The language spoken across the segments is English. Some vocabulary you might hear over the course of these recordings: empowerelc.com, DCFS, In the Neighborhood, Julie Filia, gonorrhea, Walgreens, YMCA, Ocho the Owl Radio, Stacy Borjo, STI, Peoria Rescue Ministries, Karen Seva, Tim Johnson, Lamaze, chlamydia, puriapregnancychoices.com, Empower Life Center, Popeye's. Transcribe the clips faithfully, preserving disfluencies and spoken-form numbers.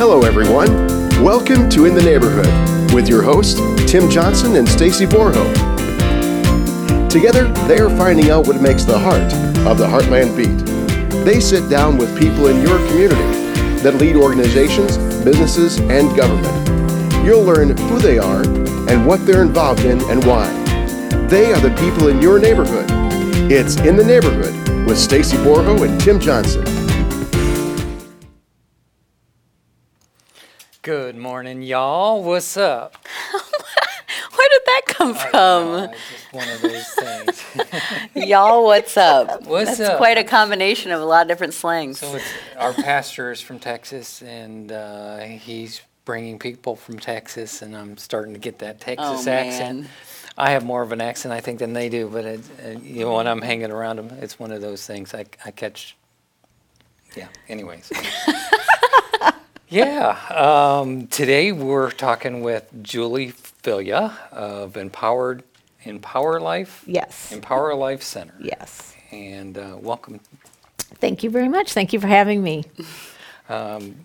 Hello, everyone. Welcome to In the Neighborhood with your hosts, Tim Johnson and Stacy Borjo. Together, they are finding out what makes the heart of the Heartland beat. They sit down with people in your community that lead organizations, businesses, and government. You'll learn who they are and what they're involved in and why. They are the people in your neighborhood. It's In the Neighborhood with Stacy Borjo and Tim Johnson. Good morning, y'all. What's up? Where did that come from? I know, it's just one of those things. Y'all, what's up? What's That's up? Quite a combination of a lot of different slangs. So it's, our pastor is from Texas, and uh, he's bringing people from Texas, and I'm starting to get that Texas oh, accent. Man. I have more of an accent, I think, than they do, but it, it, you know, when I'm hanging around them, it's one of those things I, I catch. Yeah, anyways. Yeah, um, today we're talking with Julie Filia of Empowered, Empower Life? Yes. Empower Life Center. Yes. And uh, welcome. Thank you very much. Thank you for having me. Um,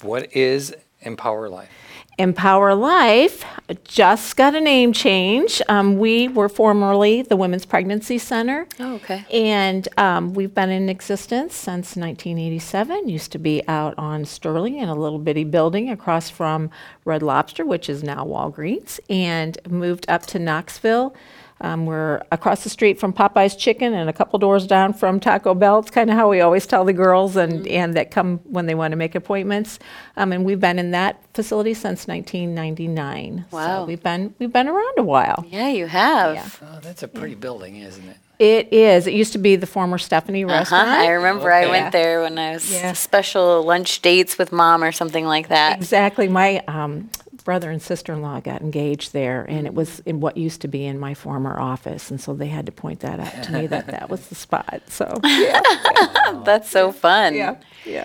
what is Empower Life? Empower Life just got a name change. Um, we were formerly the Women's Pregnancy Center. Oh, okay. And um, we've been in existence since nineteen eighty-seven. Used to be out on Sterling in a little bitty building across from Red Lobster, which is now Walgreens, and moved up to Knoxville. Um, we're across the street from Popeye's Chicken and a couple doors down from Taco Bell. It's kind of how we always tell the girls and, mm-hmm. and that come when they want to make appointments. Um, and we've been in that facility since nineteen ninety-nine. Wow. So we've been, we've been around a while. Yeah, you have. Yeah. Oh, that's a pretty yeah. building, isn't it? It is. It used to be the former Stephanie uh-huh. restaurant. I remember okay. I went there when I was yeah. special lunch dates with mom or something like that. Exactly. My um, brother and sister-in-law got engaged there, and it was in what used to be in my former office, and so they had to point that out to me that that was the spot. So yeah. That's so fun. Yeah. yeah,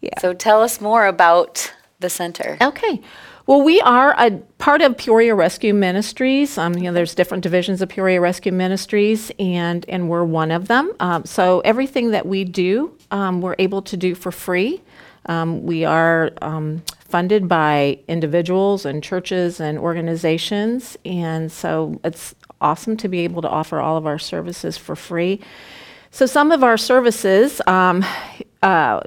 yeah. So tell us more about the center. Okay. Well, we are a part of Peoria Rescue Ministries. Um, you know, there's different divisions of Peoria Rescue Ministries, and, and we're one of them. Um, so everything that we do, um, we're able to do for free. Um, we are um, funded by individuals and churches and organizations, and so it's awesome to be able to offer all of our services for free. So some of our services, um, uh,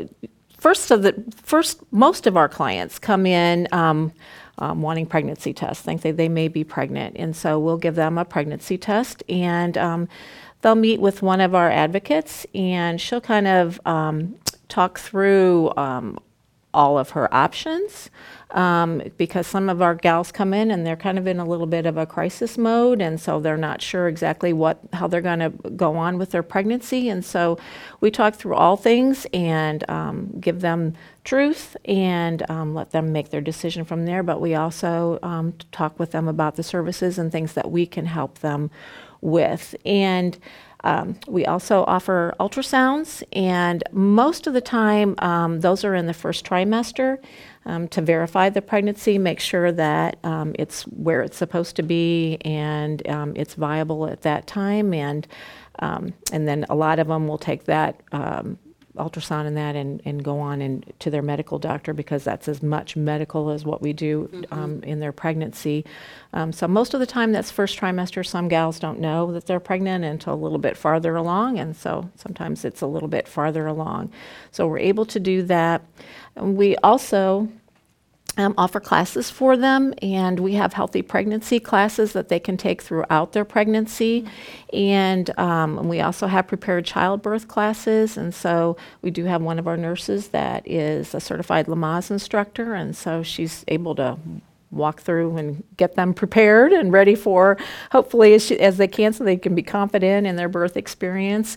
First of the first, most of our clients come in um, um, wanting pregnancy tests, think that they may be pregnant, and so we'll give them a pregnancy test, and um, they'll meet with one of our advocates, and she'll kind of um, talk through um, all of her options, um, because some of our gals come in and they're kind of in a little bit of a crisis mode, and so they're not sure exactly what how they're going to go on with their pregnancy, and so we talk through all things and um, give them truth and um, let them make their decision from there, but we also um, talk with them about the services and things that we can help them with. And Um, we also offer ultrasounds, and most of the time um, those are in the first trimester um, to verify the pregnancy, make sure that um, it's where it's supposed to be and um, it's viable at that time, and um, and then a lot of them will take that um, ultrasound and that and, and go on and to their medical doctor, because that's as much medical as what we do mm-hmm. um, in their pregnancy. Um, so most of the time that's first trimester. Some gals don't know that they're pregnant until a little bit farther along, and so sometimes it's a little bit farther along. So we're able to do that. And we also Um, offer classes for them, and we have healthy pregnancy classes that they can take throughout their pregnancy, mm-hmm. and, um, and we also have prepared childbirth classes, and so we do have one of our nurses that is a certified Lamaze instructor, and so she's able to walk through and get them prepared and ready for, hopefully as, she, as they can, so they can be confident in their birth experience.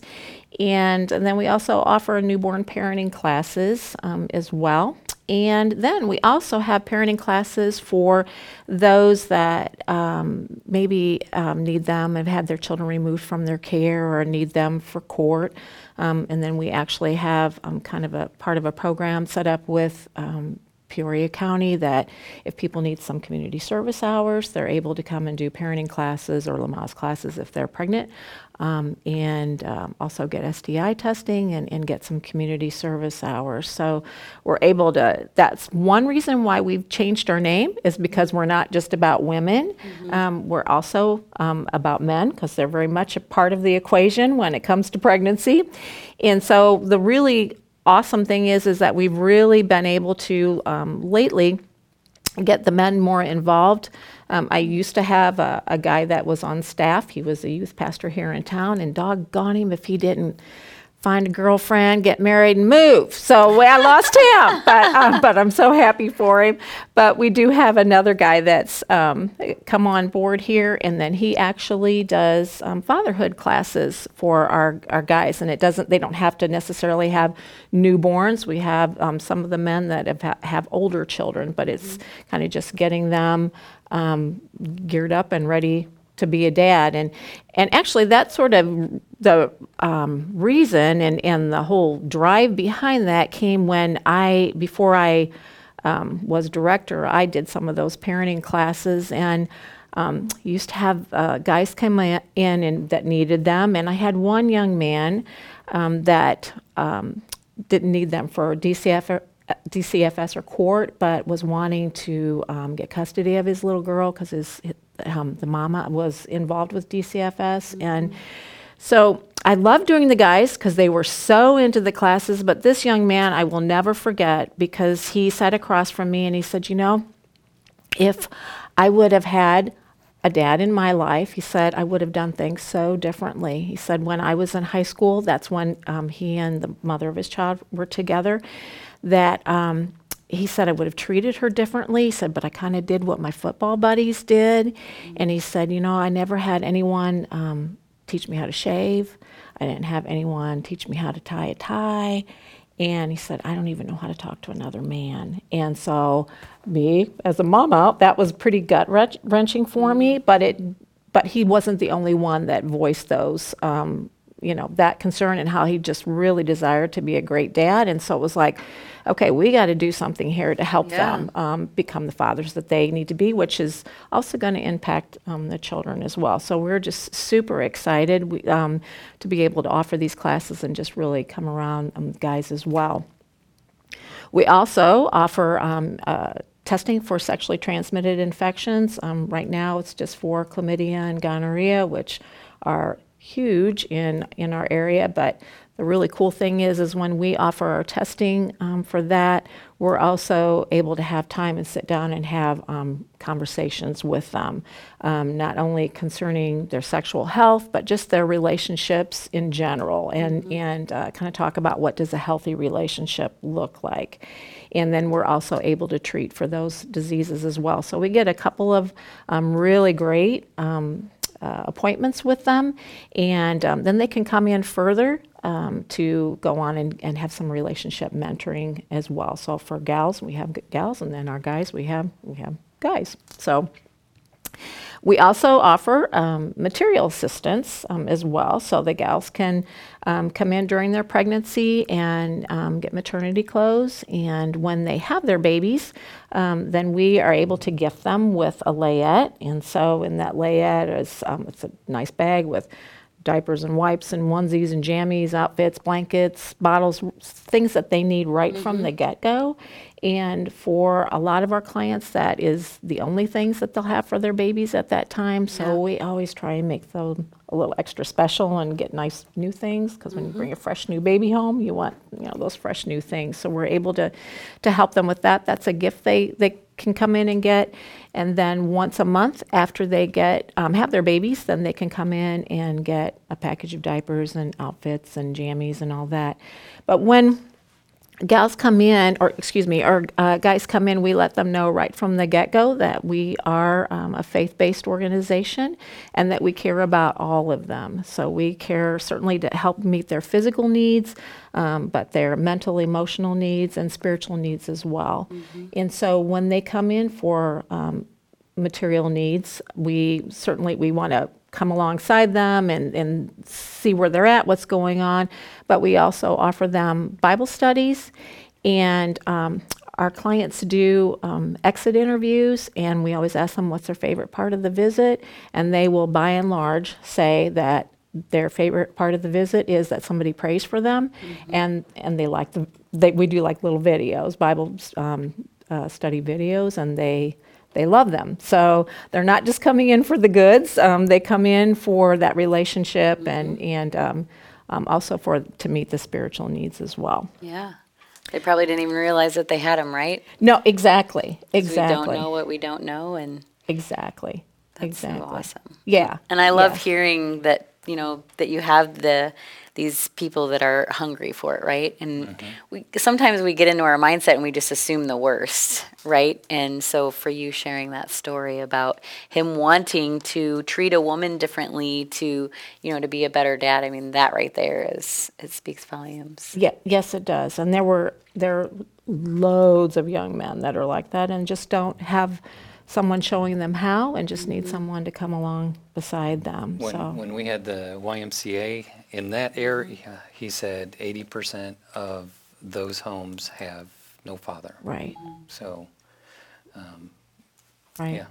And, and then we also offer newborn parenting classes um, as well. And then we also have parenting classes for those that um, maybe um, need them, have had their children removed from their care, or need them for court. Um, and then we actually have um, kind of a part of a program set up with um, Peoria County that if people need some community service hours, they're able to come and do parenting classes or Lamaze classes if they're pregnant, um, and um, also get S T I testing and, and get some community service hours. So we're able to, that's one reason why we've changed our name, is because we're not just about women. Mm-hmm. Um, we're also um, about men, because they're very much a part of the equation when it comes to pregnancy. And so the really awesome thing is is that we've really been able to um, lately get the men more involved. Um, I used to have a, a guy that was on staff. He was a youth pastor here in town, and doggone him if he didn't find a girlfriend, get married, and move. So I lost him, but, um, but I'm so happy for him. But we do have another guy that's um, come on board here, and then he actually does um, fatherhood classes for our, our guys. And it doesn't, they don't have to necessarily have newborns. We have um, some of the men that have, ha- have older children, but it's mm-hmm. kind of just getting them um, geared up and ready to be a dad. And and actually that's sort of the um, reason and, and the whole drive behind that came when I, before I um, was director, I did some of those parenting classes, and um, used to have uh, guys come in and that needed them. And I had one young man um, that um, didn't need them for D C F or D C F S or court, but was wanting to um, get custody of his little girl because his, his um, the mama was involved with D C F S. Mm-hmm. And so I loved doing the guys because they were so into the classes, but this young man I will never forget, because he sat across from me and he said, you know, if I would have had a dad in my life, he said, I would have done things so differently. He said, when I was in high school, that's when um, he and the mother of his child were together, that um, he said, I would have treated her differently. He said, but I kind of did what my football buddies did. Mm-hmm. And he said, you know, I never had anyone um, teach me how to shave. I didn't have anyone teach me how to tie a tie. And he said, I don't even know how to talk to another man. And so me, as a mama, that was pretty gut-wrenching for me, but it, but he wasn't the only one that voiced those, um, you know, that concern, and how he just really desired to be a great dad. And so it was like, okay, we got to do something here to help yeah. them um, become the fathers that they need to be, which is also going to impact um, the children as well. So we're just super excited we, um, to be able to offer these classes and just really come around um, guys as well. We also offer um, uh, testing for sexually transmitted infections. Um, right now it's just for chlamydia and gonorrhea, which are huge in, in our area, but the really cool thing is, is when we offer our testing um, for that, we're also able to have time and sit down and have um, conversations with them, um, not only concerning their sexual health, but just their relationships in general, and, mm-hmm. and uh, kind of talk about what does a healthy relationship look like. And then we're also able to treat for those diseases as well. So we get a couple of um, really great um, Uh, appointments with them, and um, then they can come in further um, to go on and, and have some relationship mentoring as well. So for gals, we have gals, and then our guys, we have we have guys. So we also offer um, material assistance um, as well, so the gals can um, come in during their pregnancy and um, get maternity clothes, and when they have their babies, um, then we are able to gift them with a layette. And so in that layette is um, it's a nice bag with diapers and wipes and onesies and jammies, outfits, blankets, bottles, things that they need right mm-hmm. from the get-go. And for a lot of our clients, that is the only things that they'll have for their babies at that time. So yeah. we always try and make them a little extra special and get nice new things, because when mm-hmm. you bring a fresh new baby home, you want, you know, those fresh new things. So we're able to to help them with that. That's a gift they, they can come in and get. And then once a month after they get um, have their babies, then they can come in and get a package of diapers and outfits and jammies and all that. But when gals come in, or excuse me, or uh, guys come in, we let them know right from the get-go that we are um, a faith-based organization and that we care about all of them. So we care certainly to help meet their physical needs, um, but their mental, emotional needs and spiritual needs as well. Mm-hmm. And so when they come in for um, material needs, we certainly, we want to come alongside them and, and see where they're at, what's going on. But we also offer them Bible studies, and um, Our clients do um, exit interviews, and we always ask them what's their favorite part of the visit, and they will by and large say that their favorite part of the visit is that somebody prays for them, mm-hmm. and, and they like the, they, we do like little videos, Bible um, uh, study videos, and they they love them. So they're not just coming in for the goods, um, they come in for that relationship, mm-hmm. and, and um, um, also for to meet the spiritual needs as well. Yeah. They probably didn't even realize that they had them, right? No, exactly, exactly. We don't know what we don't know, and exactly, that's exactly. So awesome. Yeah, and I love yeah. hearing that. You know that you have the these people that are hungry for it, right? And mm-hmm. we sometimes we get into our mindset and we just assume the worst, right? And so for you sharing that story about him wanting to treat a woman differently, to you know to be a better dad, I mean that right there is it speaks volumes. Yeah, yes it does. And there were there are loads of young men that are like that and just don't have someone showing them how, and just need someone to come along beside them. When, so. when we had the Y M C A in that area, he said eighty percent of those homes have no father. Right. So, um, right. yeah.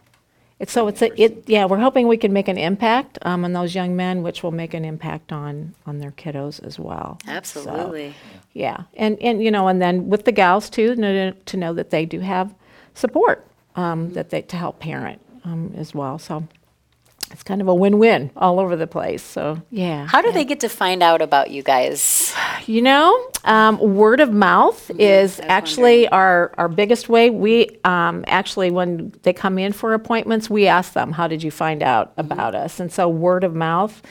It's so it's a, it yeah. We're hoping we can make an impact um, on those young men, which will make an impact on, on their kiddos as well. Absolutely. So, yeah, and and you know, and then with the gals too, to know that they do have support. Um, that they to help parent um, as well, so it's kind of a win-win all over the place. So yeah. How do yeah. they get to find out about you guys? You know, um, word of mouth mm-hmm. is actually our, our biggest way. We um, actually, when they come in for appointments, we ask them, "How did you find out mm-hmm. about us?" And so word of mouth.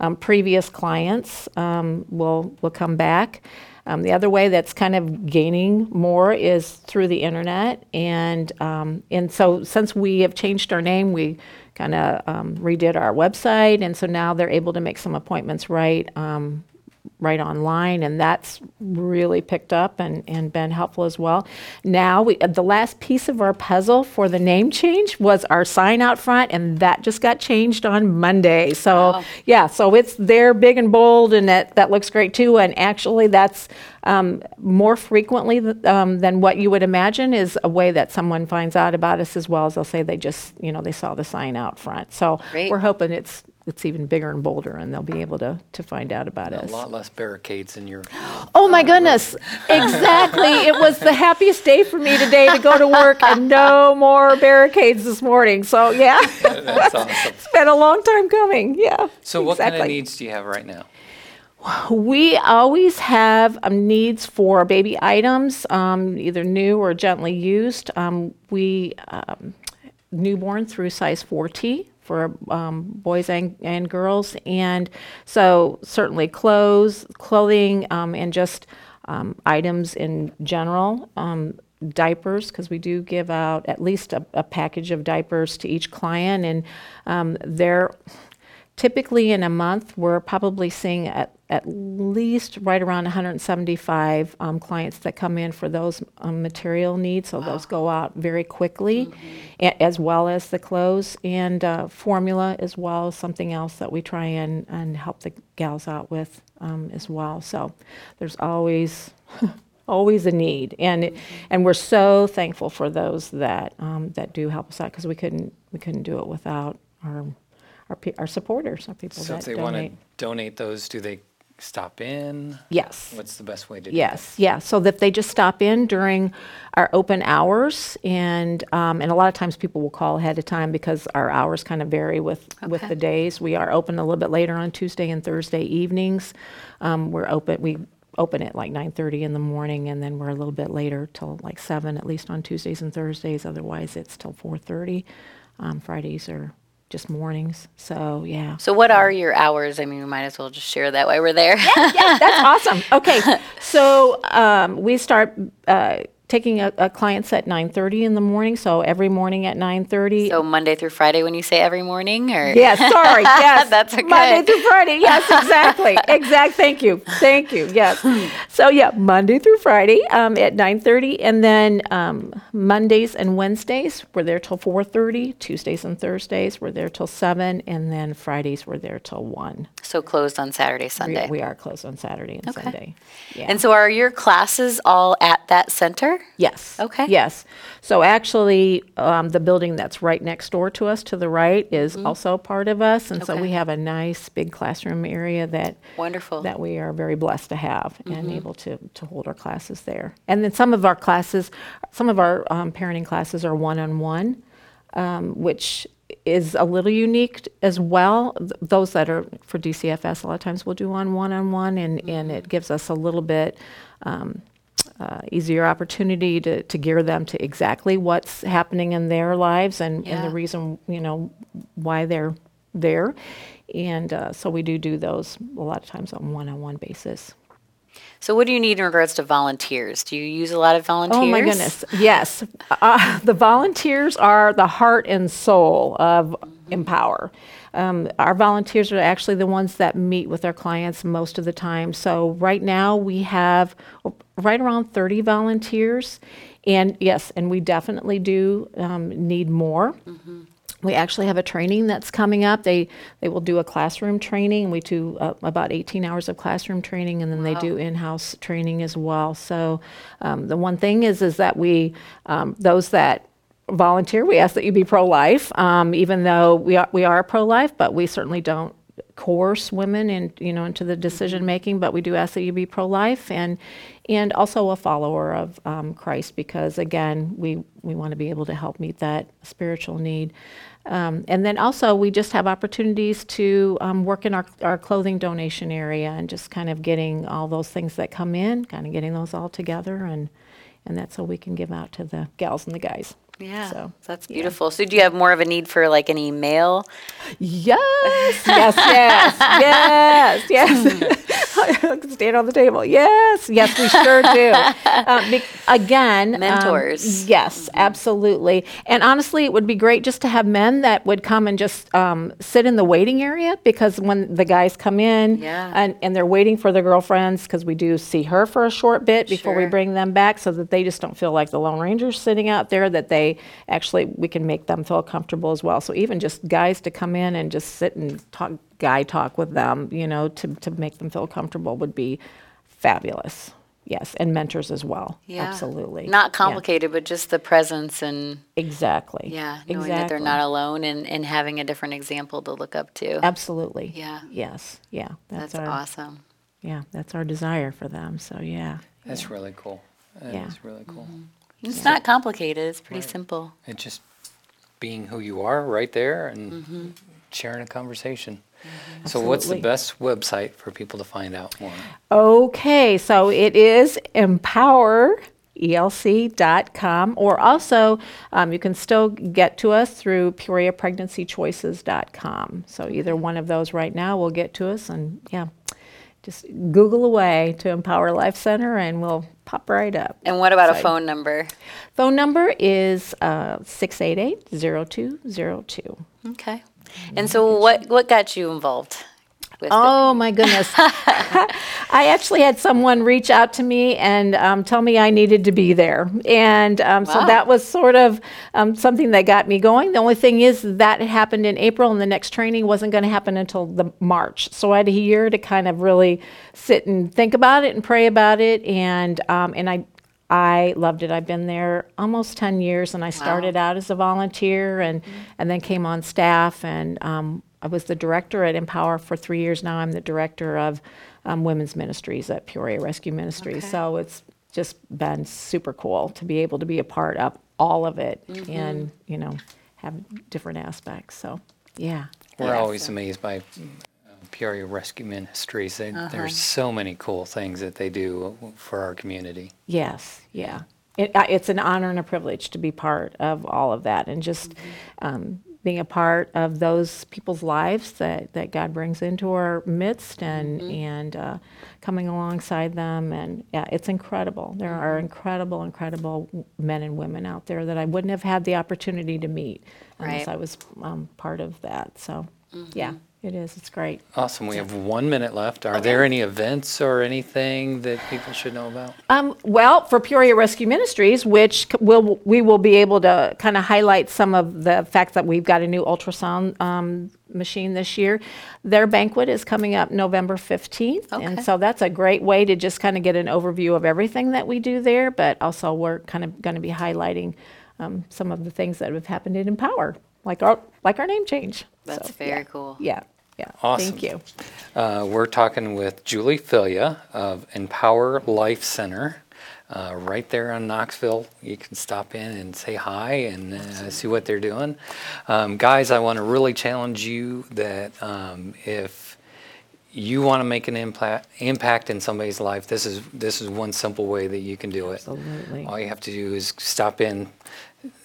Um, previous clients um, will will come back. Um, the other way that's kind of gaining more is through the internet, and um, and so since we have changed our name, we kind of um, redid our website, and so now they're able to make some appointments right um, right online, and that's really picked up and, and been helpful as well. Now we, the last piece of our puzzle for the name change was our sign out front, and that just got changed on Monday. So wow. yeah, so it's there big and bold, and that, that looks great too. And actually, that's um, more frequently th- um, than what you would imagine is a way that someone finds out about us, as well as they'll say they just you know they saw the sign out front. So great. We're hoping it's. It's even bigger and bolder, and they'll be able to, to find out about us. A lot less barricades in your... Oh, my goodness. Exactly. It was the happiest day for me today to go to work, and no more barricades this morning. So, yeah. That's awesome. It's been a long time coming. Yeah. So what exactly. kind of needs do you have right now? We always have um, needs for baby items, um, either new or gently used. Um, we um, newborn through size four T. For um, boys and, and girls, and so certainly clothes, clothing, um, and just um, items in general, um, diapers, because we do give out at least a, a package of diapers to each client, and um, they're typically in a month we're probably seeing at, at least right around one hundred seventy-five um, clients that come in for those um, material needs, so wow. those go out very quickly, mm-hmm. a- as well as the clothes and uh, formula, as well as something else that we try and, and help the gals out with um, as well. So there's always always a need, and it, and we're so thankful for those that um, that do help us out, because we couldn't we couldn't do it without our Our, our supporters, our people so that donate. So if they want to donate those, do they stop in? Yes. What's the best way to do yes. that? Yes, yeah. So that they just stop in during our open hours, and um, and a lot of times people will call ahead of time because our hours kind of vary with, okay. with the days. We are open a little bit later on Tuesday and Thursday evenings. Um, we're open. We open at like nine thirty in the morning, and then we're a little bit later till like seven, at least on Tuesdays and Thursdays. Otherwise, it's till four thirty. Um, Fridays are... just mornings, so yeah. So what are your hours? I mean, we might as well just share that while we're there. Yeah, yeah, that's awesome. Okay, so um, we start uh, taking a, a clients at nine thirty in the morning, so every morning at nine thirty. So Monday through Friday when you say every morning? Or Yes, sorry, yes. That's okay. Monday through Friday, yes, exactly. exact. Thank you, thank you, yes. So yeah, Monday through Friday um, at nine thirty, and then um, Mondays and Wednesdays we're there till four thirty. Tuesdays and Thursdays we're there till seven, and then Fridays we're there till one. So closed on Saturday, Sunday. We, we are closed on Saturday and okay. Sunday. Yeah. And so are your classes all at that center? Yes. Okay. Yes. So actually, um, the building that's right next door to us, to the right, is mm-hmm. also part of us. And okay. so we have a nice big classroom area that wonderful that we are very blessed to have mm-hmm. and able to, to hold our classes there. And then some of our classes, some of our um, parenting classes are one-on-one, um, which is a little unique as well. Th- those that are for D C F S, a lot of times we'll do on one-on-one, and, mm-hmm. and it gives us a little bit um, uh, easier opportunity to, to gear them to exactly what's happening in their lives and, yeah. and the reason, you know, why they're there. And uh, so we do do those a lot of times on one-on-one basis. So what do you need in regards to volunteers? Do you use a lot of volunteers? Oh, my goodness. Yes. Uh, the volunteers are the heart and soul of Empower. Um, our volunteers are actually the ones that meet with our clients most of the time. So right now we have right around thirty volunteers. And yes, and we definitely do um, need more. Mm-hmm. We actually have a training that's coming up. They they will do a classroom training. We do uh, about eighteen hours of classroom training, and then wow. they do in-house training as well. So um, the one thing is is that we, um, those that volunteer, we ask that you be pro-life, um, even though we are, we are pro-life, but we certainly don't coerce women in, you know, into the decision-making, but we do ask that you be pro-life and and also a follower of um, Christ, because, again, we, we want to be able to help meet that spiritual need. Um, and then also we just have opportunities to um, work in our, our clothing donation area and just kind of getting all those things that come in, kind of getting those all together, and and that's what we can give out to the gals and the guys. Yeah, so, that's beautiful. Yeah. So do you have more of a need for like any mail? Yes, yes, yes, yes, yes. Stand on the table. Yes, yes, we sure do. Uh, be- again. Mentors. Um, yes, mm-hmm. absolutely. And honestly, it would be great just to have men that would come and just um, sit in the waiting area, because when the guys come in yeah. and, and they're waiting for their girlfriends, because we do see her for a short bit before sure. we bring them back, so that they just don't feel like the Lone Ranger's sitting out there, that they actually, we can make them feel comfortable as well. So even just guys to come in and just sit and talk, guy talk with them, you know, to, to make them feel comfortable would be fabulous. Yes, and mentors as well. Yeah. Absolutely. Not complicated, yeah. but just the presence and... Exactly. Yeah, knowing exactly. that they're not alone, and, and having a different example to look up to. Absolutely. Yeah. Yes. Yeah. That's, that's our, awesome. Yeah, that's our desire for them. So, yeah. That's yeah. really cool. That yeah. is really cool. Mm-hmm. It's yeah. not complicated. It's pretty right. simple. It's just being who you are right there and mm-hmm. sharing a conversation. Mm-hmm. So what's the best website for people to find out more? Okay, so it is empower e l c dot com, or also um, you can still get to us through puria pregnancy choices dot com. So either one of those right now will get to us, and yeah. just Google away to Empower Life Center, and we'll pop right up. And what about so, a phone number? Phone number is uh, six eight eight, zero two zero two. Okay. And so what, what got you involved with Oh, it? My goodness. I actually had someone reach out to me and um, tell me I needed to be there. And um, wow. so that was sort of um, something that got me going. The only thing is that it happened in April, and the next training wasn't going to happen until the March. So I had a year to kind of really sit and think about it and pray about it. And um, and I I loved it. I've been there almost ten years, and I started wow. out as a volunteer, and, mm-hmm. and then came on staff, and um, I was the director at Empower for three years now. I'm the director of Um, women's ministries at Peoria Rescue Ministries. Okay. So it's just been super cool to be able to be a part of all of it mm-hmm. and, you know, have different aspects. So, yeah. We're yeah, always so. amazed by uh, Peoria Rescue Ministries. They, uh-huh. There's so many cool things that they do for our community. Yes, yeah. It, uh, it's an honor and a privilege to be part of all of that, and just mm-hmm. um, being a part of those people's lives that, that God brings into our midst, and mm-hmm. and uh, coming alongside them. And yeah, it's incredible. There are incredible, incredible men and women out there that I wouldn't have had the opportunity to meet unless right. I was um, part of that. So mm-hmm. yeah, It is. It's great. Awesome. We have one minute left. Are okay. there any events or anything that people should know about? Um, well, for Peoria Rescue Ministries, which we'll, we will be able to kind of highlight some of the fact that we've got a new ultrasound um, machine this year. Their banquet is coming up November fifteenth. Okay. And so that's a great way to just kind of get an overview of everything that we do there. But also we're kind of going to be highlighting um, some of the things that have happened in Empower, like our, like our name change. That's so, very yeah, cool. Yeah. Yeah, awesome. Thank you. Uh, we're talking with Julie Filia of Empower Life Center, uh, right there on Knoxville. You can stop in and say hi and uh, see what they're doing. Um, guys, I want to really challenge you that um, if you want to make an impact impact in somebody's life, this is this is one simple way that you can do it. Absolutely. All you have to do is stop in,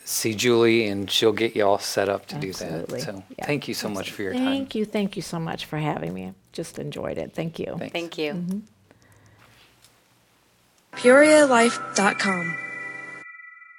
see Julie, and she'll get you all set up to Absolutely. do that. So yeah. thank you so Absolutely. much for your time. Thank you. Thank you so much for having me. Just enjoyed it. Thank you. Thanks. Thank you. Mm-hmm. peoria life dot com